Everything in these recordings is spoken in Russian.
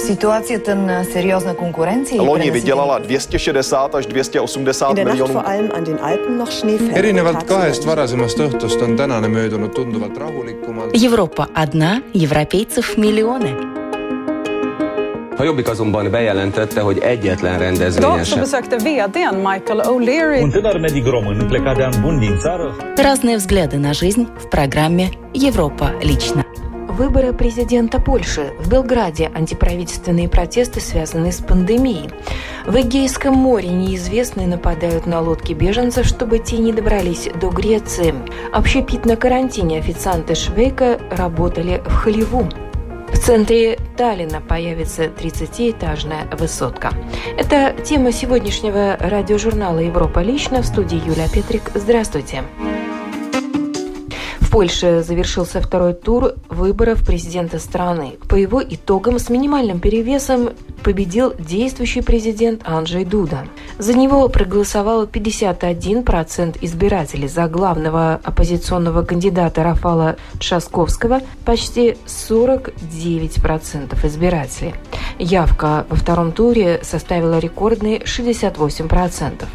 v situaci ten seriózní konkurence. Loni vydělala 260 až 280 milionů. Erinevat kahest varasemast õhtust on tänane möödunud tunduvalt rahulikumalt. Euroopa одна, европейцев миллионы. A Jobbik azonban bejelentette, hogy egyetlen rendezvényen sem. Разные взгляды на жизнь в программе «Европа. Лично». Выборы президента Польши. В Белграде антиправительственные протесты связаны с пандемией. В Эгейском море неизвестные нападают на лодки беженцев, чтобы те не добрались до Греции. Общепит на карантине. Официанты Швейка работали в хлеву. В центре Таллина появится 30-этажная высотка. Это тема сегодняшнего радиожурнала «Европа. Лично». В студии Юлия Петрик. Здравствуйте. В Польше завершился второй тур выборов президента страны. По его итогам с минимальным перевесом победил действующий президент Анджей Дуда. За него проголосовало 51% избирателей, за главного оппозиционного кандидата Рафала Тшасковского почти 49% избирателей. Явка во втором туре составила рекордные 68%.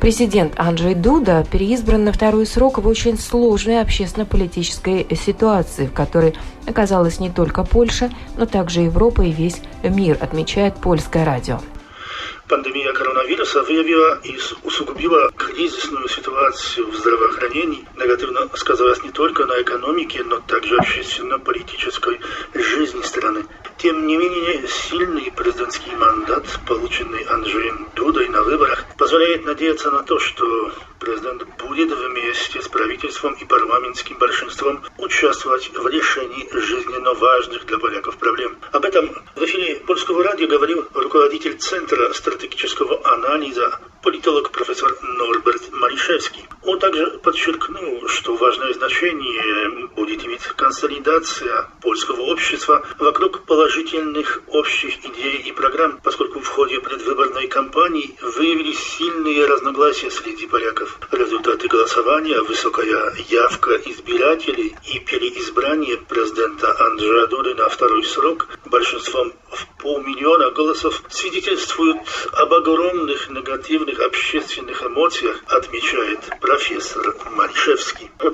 Президент Анджей Дуда переизбран на второй срок в очень сложной общественно-политической ситуации, в которой оказалась не только Польша, но также Европа и весь мир, отмечает Польское радио. Пандемия коронавируса выявила и усугубила кризисную ситуацию в здравоохранении, негативно сказалась не только на экономике, но также общественно-политической жизни страны. Тем не менее, сильный президентский мандат, полученный Анджеем Дудой на выборах, позволяет надеяться на то, что президент будет вместе с правительством и парламентским большинством участвовать в решении жизненно важных для поляков проблем. Об этом в эфире Польского радио говорил руководитель Центра стратегического анализа, политолог-профессор Норберт Маришевский. Он также подчеркнул, что важное значение будет иметь консолидация польского общества вокруг положительных общих идей и программ, поскольку в ходе предвыборной кампании выявились сильные разногласия среди поляков. Результаты голосования, высокая явка избирателей и переизбрание президента Анджея Дуды на второй срок большинством в 500 000 голосов свидетельствуют об огромных негативных общественных эмоциях, отмечает профессор Маришевский. В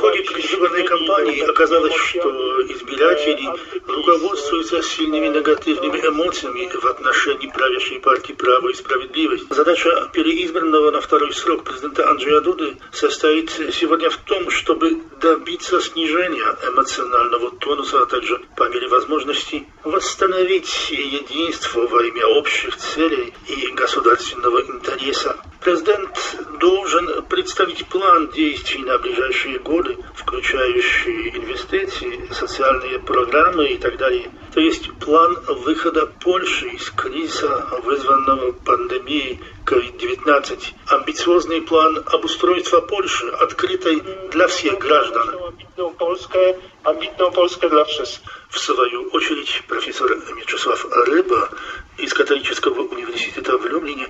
ходе предвыборной кампании оказалось, что избиратели руководствуются сильными негативными эмоциями в отношении правящей партии «Право и справедливость». Задача переизбранного на второй срок президента Анджея Дуды состоит сегодня в том, чтобы добиться снижения эмоционального тонуса, а также по мере возможности восстановить единство во имя общих целей и государственного интереса. Президент должен представить план действий на ближайшие годы, включающий инвестиции, социальные программы и так далее. То есть план выхода Польши из кризиса, вызванного пандемией COVID-19. Амбициозный план обустройства Польши, открытой для всех граждан. В свою очередь профессор Мечислав Рыба из Католического университета в Люблине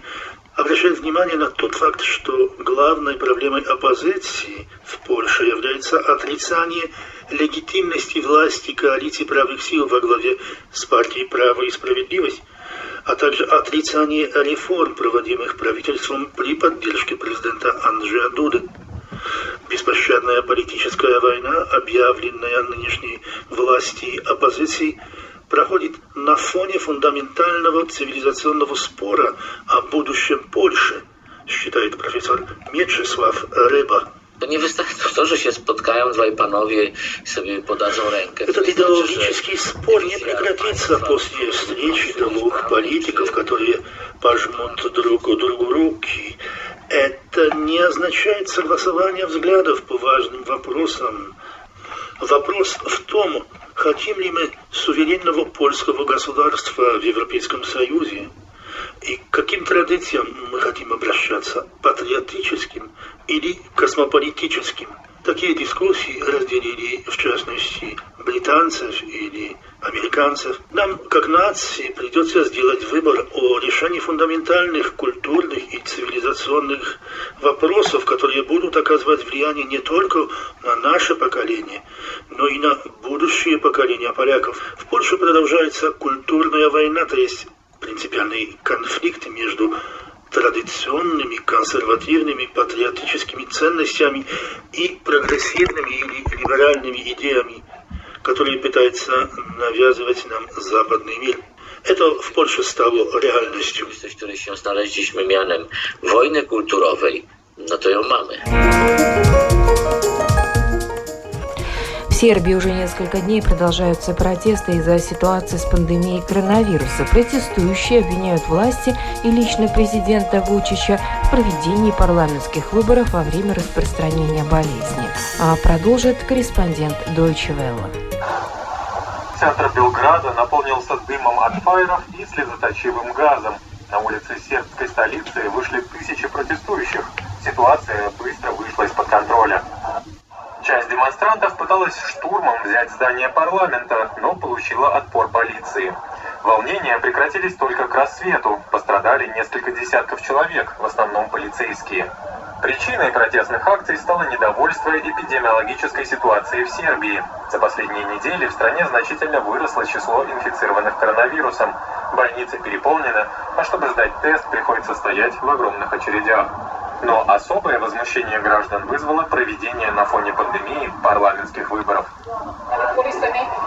обращает внимание на тот факт, что главной проблемой оппозиции в Польше является отрицание легитимности власти коалиции правых сил во главе с партией «Право и справедливость», а также отрицание реформ, проводимых правительством при поддержке президента Анджея Дуды. Беспощадная политическая война, объявленная нынешней властью и оппозицией, проходит на фоне фундаментального цивилизационного спора о будущем Польши, считает профессор Мечислав Рыба. Этот идеологический спор не прекратится после встречи двух политиков, которые пожмут друг другу руки. Это не означает согласование взглядов по важным вопросам. Вопрос в том, хотим ли мы суверенного польского государства в Европейском Союзе, и к каким традициям мы хотим обращаться, патриотическим или космополитическим. Такие дискуссии о разделении, в частности, британцев или американцев, нам, как нации, придется сделать выбор о решении фундаментальных культурных и цивилизационных вопросов, которые будут оказывать влияние не только на наше поколение, но и на будущие поколения поляков. В Польше продолжается культурная война, то есть принципиальные конфликты между традиционными, консервативными, патриотическими ценностями и прогрессивными или либеральными идеями, которые пытается навязывать нам западный мир. Это в Польsce стало реальностью. Coś, które się znaleźliśmy mianem wojny kulturowej, no to ją mamy. В Сербии уже несколько дней продолжаются протесты из-за ситуации с пандемией коронавируса. Протестующие обвиняют власти и лично президента Вучича в проведении парламентских выборов во время распространения болезни. А продолжит корреспондент Deutsche Welle. Центр Белграда наполнился дымом от фаеров и слезоточивым газом. На улице сербской столицы вышли тысячи протестующих. Ситуация быстро вышла из-под контроля. Часть демонстрантов пыталась штурмом взять здание парламента, но получила отпор полиции. Волнения прекратились только к рассвету. Пострадали несколько десятков человек, в основном полицейские. Причиной протестных акций стало недовольство эпидемиологической ситуации в Сербии. За последние недели в стране значительно выросло число инфицированных коронавирусом. Больницы переполнены, а чтобы сдать тест, приходится стоять в огромных очередях. Но особое возмущение граждан вызвало проведение на фоне пандемии парламентских выборов.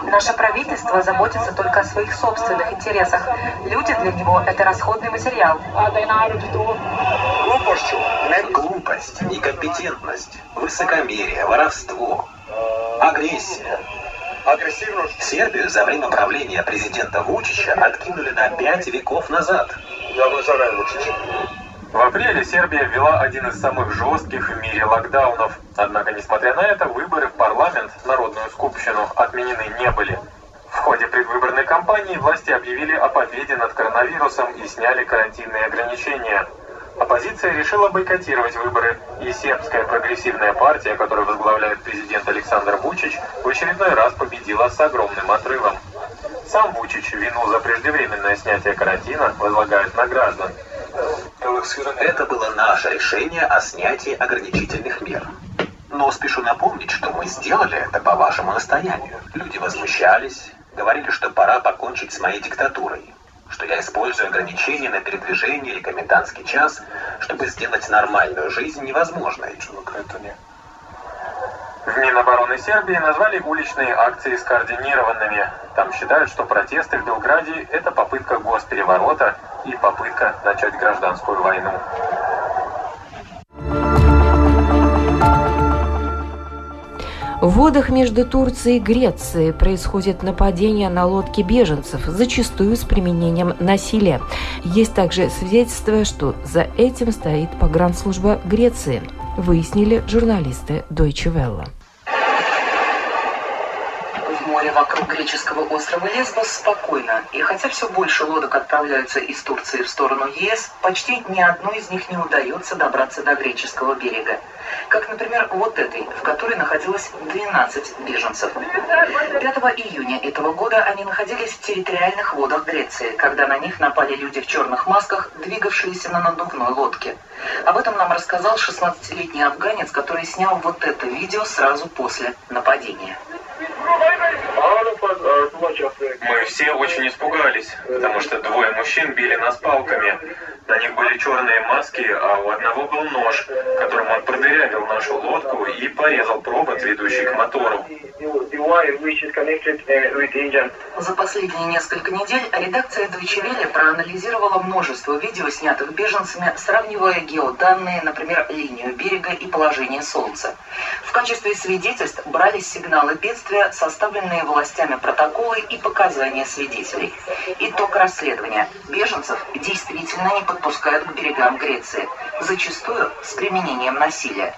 Наше правительство заботится только о своих собственных интересах. Люди для него – это расходный материал. Глупость, некомпетентность, высокомерие, воровство, агрессия. Сербию за время правления президента Вучича откинули на 5 веков назад. В апреле Сербия ввела один из самых жестких в мире локдаунов. Однако, несмотря на это, выборы в парламент, народную скупщину, отменены не были. В ходе предвыборной кампании власти объявили о победе над коронавирусом и сняли карантинные ограничения. Оппозиция решила бойкотировать выборы, и сербская прогрессивная партия, которую возглавляет президент Александр Вучич, в очередной раз победила с огромным отрывом. Сам Вучич вину за преждевременное снятие карантина возлагает на граждан. Это было наше решение о снятии ограничительных мер. Но спешу напомнить, что мы сделали это по вашему настоянию. Люди возмущались, говорили, что пора покончить с моей диктатурой, что я использую ограничения на передвижение и комендантский час, чтобы сделать нормальную жизнь невозможной. В Минобороны Сербии назвали уличные акции скоординированными. Там считают, что протесты в Белграде – это попытка госпереворота и попытка начать гражданскую войну. В водах между Турцией и Грецией происходит нападение на лодки беженцев, зачастую с применением насилия. Есть также свидетельства, что за этим стоит погранслужба Греции, выяснили журналисты Deutsche Welle. В море вокруг греческого острова Лесбос спокойно, и хотя все больше лодок отправляются из Турции в сторону ЕС, почти ни одной из них не удается добраться до греческого берега. Как, например, вот этой, в которой находилось 12 беженцев. 5 июня этого года они находились в территориальных водах Греции, когда на них напали люди в черных масках, двигавшиеся на надувной лодке. Об этом нам рассказал 16-летний афганец, который снял вот это видео сразу после нападения. Мы все очень испугались, потому что 2 мужчин били нас палками. На них были черные маски, а у одного был нож, которым он продырявил нашу лодку и порезал провод, ведущий к мотору. За последние несколько недель редакция Deutsche Welle проанализировала множество видео, снятых беженцами, сравнивая геоданные, например, линию берега и положение солнца. В качестве свидетельств брались сигналы бедствия, составленные властями протоколы и показания свидетелей. Итог расследования. Беженцев действительно не подпускают к берегам Греции, зачастую с применением насилия.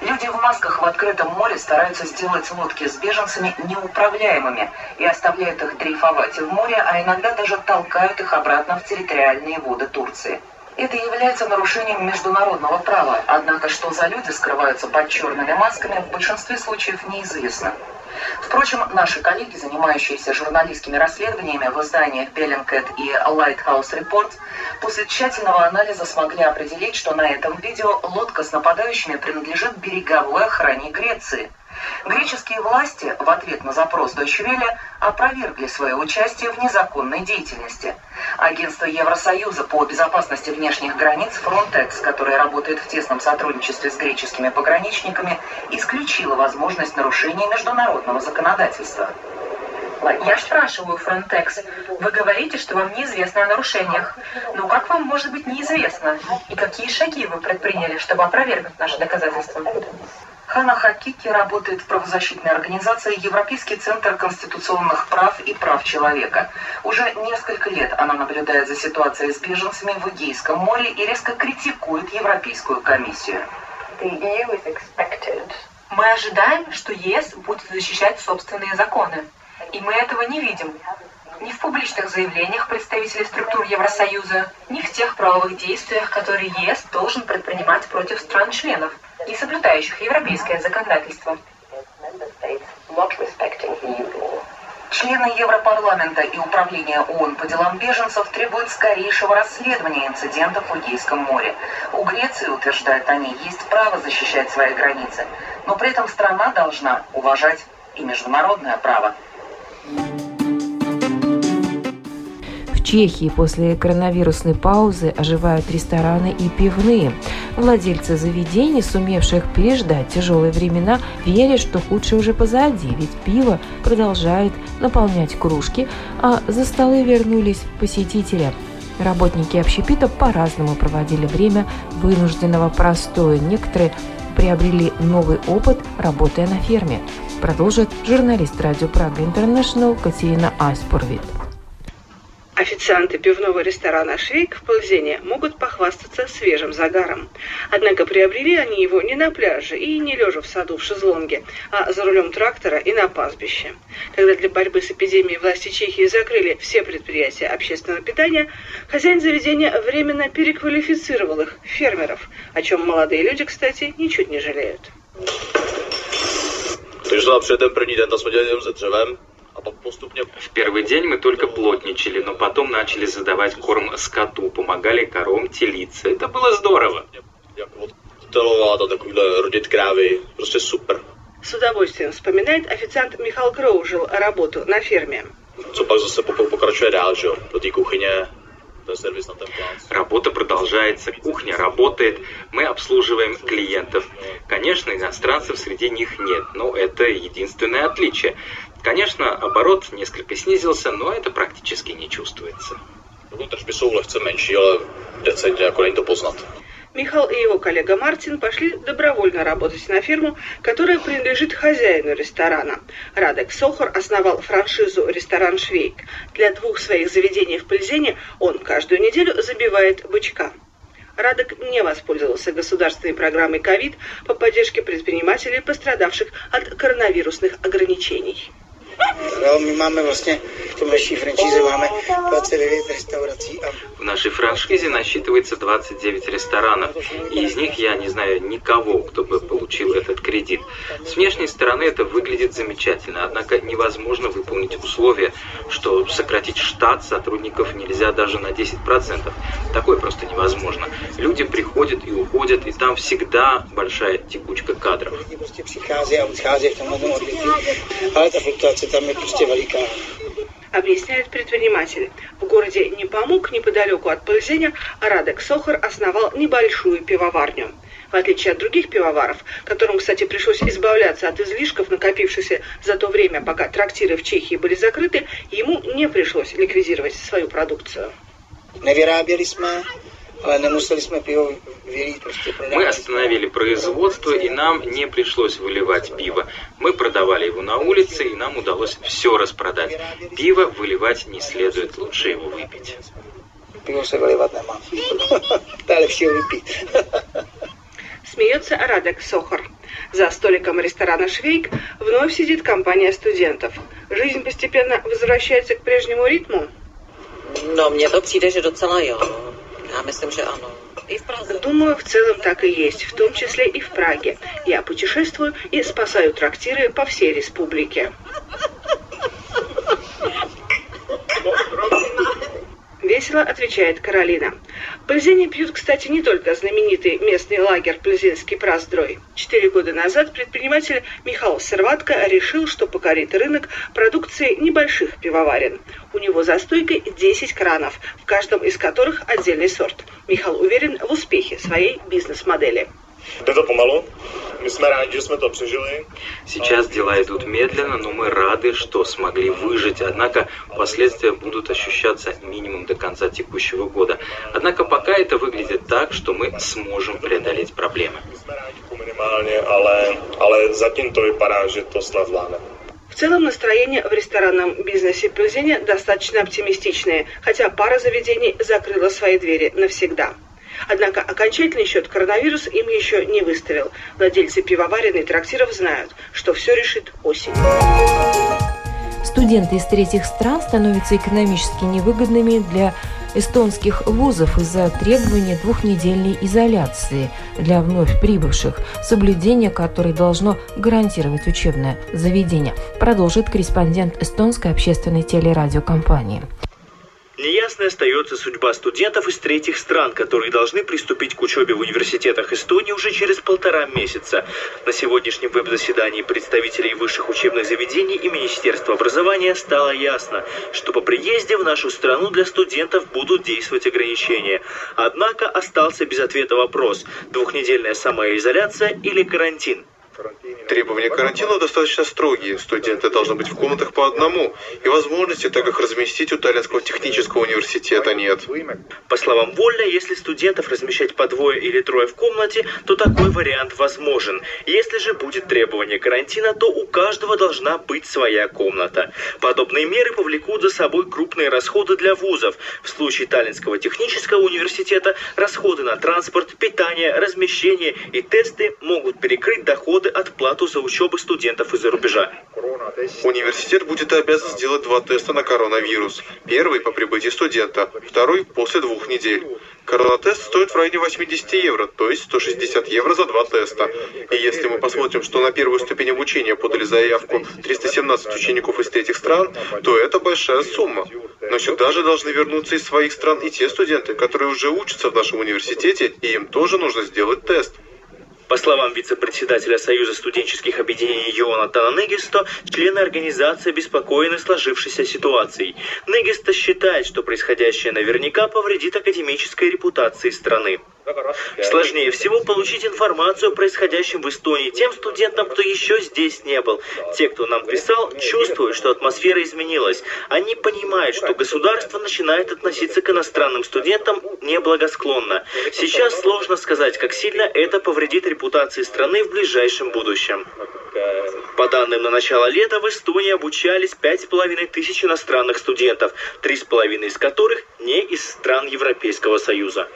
Люди в масках в открытом море стараются сделать лодки с беженцами неуправляемыми и оставляют их дрейфовать в море, а иногда даже толкают их обратно в территориальные воды Турции. Это является нарушением международного права, однако что за люди скрываются под черными масками, в большинстве случаев неизвестно. Впрочем, наши коллеги, занимающиеся журналистскими расследованиями в изданиях Bellingcat и Lighthouse Report, после тщательного анализа смогли определить, что на этом видео лодка с нападающими принадлежит береговой охране Греции. Греческие власти в ответ на запрос Deutsche Welle опровергли свое участие в незаконной деятельности. Агентство Евросоюза по безопасности внешних границ Frontex, которое работает в тесном сотрудничестве с греческими пограничниками, исключило возможность нарушения международного законодательства. Я спрашиваю Frontex, вы говорите, что вам неизвестно о нарушениях, но как вам может быть неизвестно? И какие шаги вы предприняли, чтобы опровергнуть наши доказательства? Хана Хакики работает в правозащитной организации Европейский центр конституционных прав и прав человека. Уже несколько лет она наблюдает за ситуацией с беженцами в Эгейском море и резко критикует Европейскую комиссию. Мы ожидаем, что ЕС будет защищать собственные законы. И мы этого не видим. Ни в публичных заявлениях представителей структур Евросоюза, ни в тех правовых действиях, которые ЕС должен предпринимать против стран-членов, не соблюдающих европейское законодательство. Члены Европарламента и Управления ООН по делам беженцев требуют скорейшего расследования инцидентов в Эгейском море. У Греции, утверждают они, есть право защищать свои границы, но при этом страна должна уважать и международное право. В Чехии после коронавирусной паузы оживают рестораны и пивные. Владельцы заведений, сумевших переждать тяжелые времена, верят, что худшее уже позади, ведь пиво продолжает наполнять кружки, а за столы вернулись посетители. Работники общепита по-разному проводили время вынужденного простоя. Некоторые приобрели новый опыт, работая на ферме. Продолжит журналист радио Прага Интернешнл Катерина Аспурвит. Официанты пивного ресторана «Швейк» в Плзене могут похвастаться свежим загаром. Однако приобрели они его не на пляже и не лежа в саду в шезлонге, а за рулем трактора и на пастбище. Когда для борьбы с эпидемией власти Чехии закрыли все предприятия общественного питания, хозяин заведения временно переквалифицировал их в фермеров, о чем молодые люди, кстати, ничуть не жалеют. В первый день мы только плотничали, но потом начали задавать корм скоту, помогали корам телиться. Это было здорово. С удовольствием вспоминает официант Михаил Кроужил работу на ферме. Работа продолжается, кухня работает, мы обслуживаем клиентов. Конечно, иностранцев среди них нет, но это единственное отличие. Конечно, оборот несколько снизился, но это практически не чувствуется. Михаил и его коллега Мартин пошли добровольно работать на ферму, которая принадлежит хозяину ресторана. Радек Сохор основал франшизу «Ресторан Швейк». Для двух своих заведений в Пльзене он каждую неделю забивает бычка. Радек не воспользовался государственной программой «Ковид» по поддержке предпринимателей, пострадавших от коронавирусных ограничений. В нашей франшизе насчитывается 29 ресторанов, и из них я не знаю никого, кто бы получил этот кредит. С внешней стороны это выглядит замечательно, однако невозможно выполнить условие, что сократить штат сотрудников нельзя даже на 10%. Такое просто невозможно. Люди приходят и уходят, и там всегда большая текучка кадров. Объясняет предприниматель. В городе Непомук, неподалеку от Плзеня, Радек Сохор основал небольшую пивоварню. В отличие от других пивоваров, которым, кстати, пришлось избавляться от излишков, накопившихся за то время, пока трактиры в Чехии были закрыты, ему не пришлось ликвидировать свою продукцию. Мы остановили производство, и нам не пришлось выливать пиво. Мы продавали его на улице, и нам удалось все распродать. Пиво выливать не следует, лучше его выпить. Смеется Радек Сохор. За столиком ресторана «Швейк» вновь сидит компания студентов. Жизнь постепенно возвращается к прежнему ритму? Но мне то Думаю, в целом так и есть, в том числе и в Праге. Я путешествую и спасаю трактиры по всей республике. Весело отвечает Каролина. Плезине пьют, кстати, не только знаменитый местный лагерь «Плезинский проздрой». 4 года назад предприниматель Михаил Сырватко решил, что покорит рынок продукции небольших пивоварен. У него за стойкой 10 кранов, в каждом из которых отдельный сорт. Михаил уверен в успехе своей бизнес-модели. Сейчас дела идут медленно, но мы рады, что смогли выжить. Однако последствия будут ощущаться минимум до конца текущего года. Однако пока это выглядит так, что мы сможем преодолеть проблемы. В целом настроение в ресторанном бизнесе Плезине достаточно оптимистичное, хотя пара заведений закрыла свои двери навсегда. Однако окончательный счет коронавирус им еще не выставил. Владельцы пивоварен и трактиров знают, что все решит осень. Студенты из третьих стран становятся экономически невыгодными для эстонских вузов из-за требования 2-недельной изоляции для вновь прибывших, соблюдение которой должно гарантировать учебное заведение, продолжит корреспондент эстонской общественной телерадиокомпании. Неясной остается судьба студентов из третьих стран, которые должны приступить к учебе в университетах Эстонии уже через 1,5 месяца. На сегодняшнем веб-заседании представителей высших учебных заведений и Министерства образования стало ясно, что по приезде в нашу страну для студентов будут действовать ограничения. Однако остался без ответа вопрос – 2-недельная самоизоляция или карантин? Требования карантина достаточно строгие. Студенты должны быть в комнатах по одному, и возможности так их разместить у Таллинского технического университета нет. По словам Волля, если студентов размещать по 2 или 3 в комнате, то такой вариант возможен. Если же будет требование карантина, то у каждого должна быть своя комната. Подобные меры повлекут за собой крупные расходы для вузов. В случае Таллинского технического университета расходы на транспорт, питание, размещение и тесты могут перекрыть доходы от платы за учебу студентов из-за рубежа. Университет будет обязан сделать 2 теста на коронавирус. Первый по прибытии студента, второй после 2 недель. Коронатест стоит в районе 80 евро, то есть 160 евро за 2 теста. И если мы посмотрим, что на первую ступень обучения подали заявку 317 учеников из третьих стран, то это большая сумма. Но сюда же должны вернуться из своих стран и те студенты, которые уже учатся в нашем университете, и им тоже нужно сделать тест. По словам вице-председателя Союза студенческих объединений Jonatana Negisto, члены организации обеспокоены сложившейся ситуацией. Негисто считает, что происходящее наверняка повредит академической репутации страны. Сложнее всего получить информацию о происходящем в Эстонии тем студентам, кто еще здесь не был. Те, кто нам писал, чувствуют, что атмосфера изменилась. Они понимают, что государство начинает относиться к иностранным студентам неблагосклонно. Сейчас сложно сказать, как сильно это повредит репутации страны в ближайшем будущем. По данным на начало лета, в Эстонии обучались 5,5 тысяч иностранных студентов, 3,5 из которых не из стран Европейского Союза.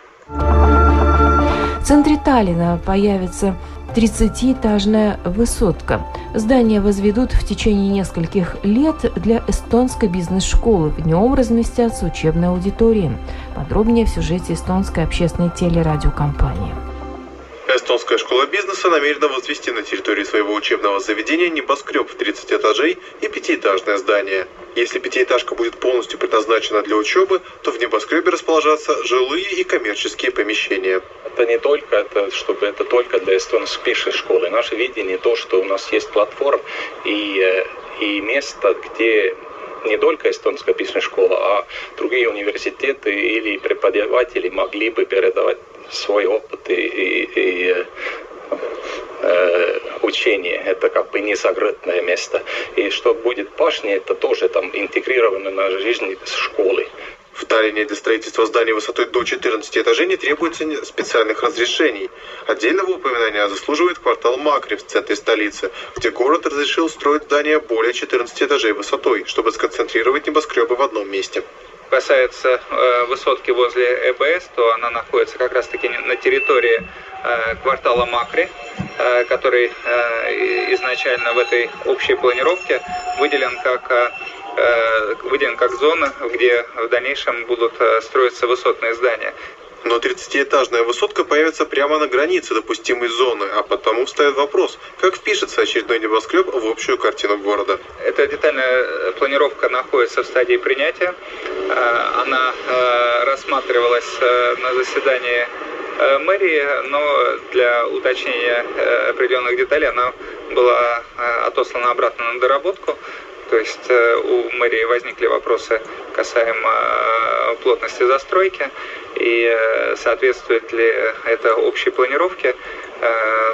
В центре Таллина появится 30-этажная высотка. Здание возведут в течение нескольких лет для эстонской бизнес-школы. В нем разместятся учебные аудитории. Подробнее в сюжете эстонской общественной телерадиокомпании. Эстонская школа бизнеса намерена возвести на территории своего учебного заведения небоскреб в 30 этажей и 5-этажное здание. Если 5-этажка будет полностью предназначена для учебы, то в небоскребе расположатся жилые и коммерческие помещения. Это не только, это только для эстонской школы. Наше видение то, что у нас есть платформа и место, где не только эстонская бизнес-школа, а другие университеты или преподаватели могли бы передавать свой опыт и учение. Это как бы не закрытное место. И что будет башня, это тоже там интегрировано на жизнь школы. В Таллине для строительства зданий высотой до 14 этажей не требуется специальных разрешений. Отдельного упоминания заслуживает квартал Макри в центре столицы, где город разрешил строить здания более 14 этажей высотой, чтобы сконцентрировать небоскребы в одном месте. Касается высотки возле ЭБС, то она находится как раз-таки на территории квартала Макри, который изначально в этой общей планировке выделен как зона, где в дальнейшем будут строиться высотные здания. Но 30-этажная высотка появится прямо на границе допустимой зоны, а потому встает вопрос, как впишется очередной небоскреб в общую картину города. Эта детальная планировка находится в стадии принятия. Она рассматривалась на заседании мэрии, но для уточнения определенных деталей она была отослана обратно на доработку. То есть у мэрии возникли вопросы касаемо плотности застройки и соответствует ли это общей планировке.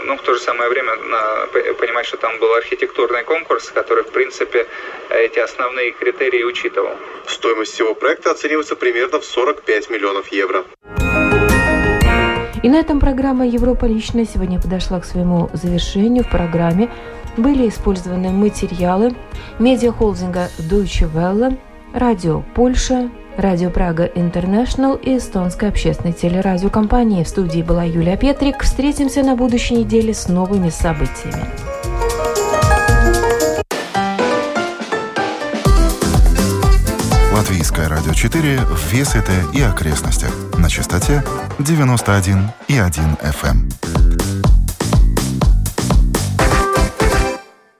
Но в то же самое время надо понимать, что там был архитектурный конкурс, который, в принципе, эти основные критерии учитывал. Стоимость всего проекта оценивается примерно в 45 миллионов евро. И на этом программа «Европа. Лично» сегодня подошла к своему завершению. В программе были использованы материалы медиахолдинга Deutsche Welle, радио Польша, радио Прага Интернешнл и эстонской общественной телерадиокомпании. В студии была Юлия Петрик. Встретимся на будущей неделе с новыми событиями. Латвийское радио 4 в Весете и окрестностях на частоте 91,1 FM.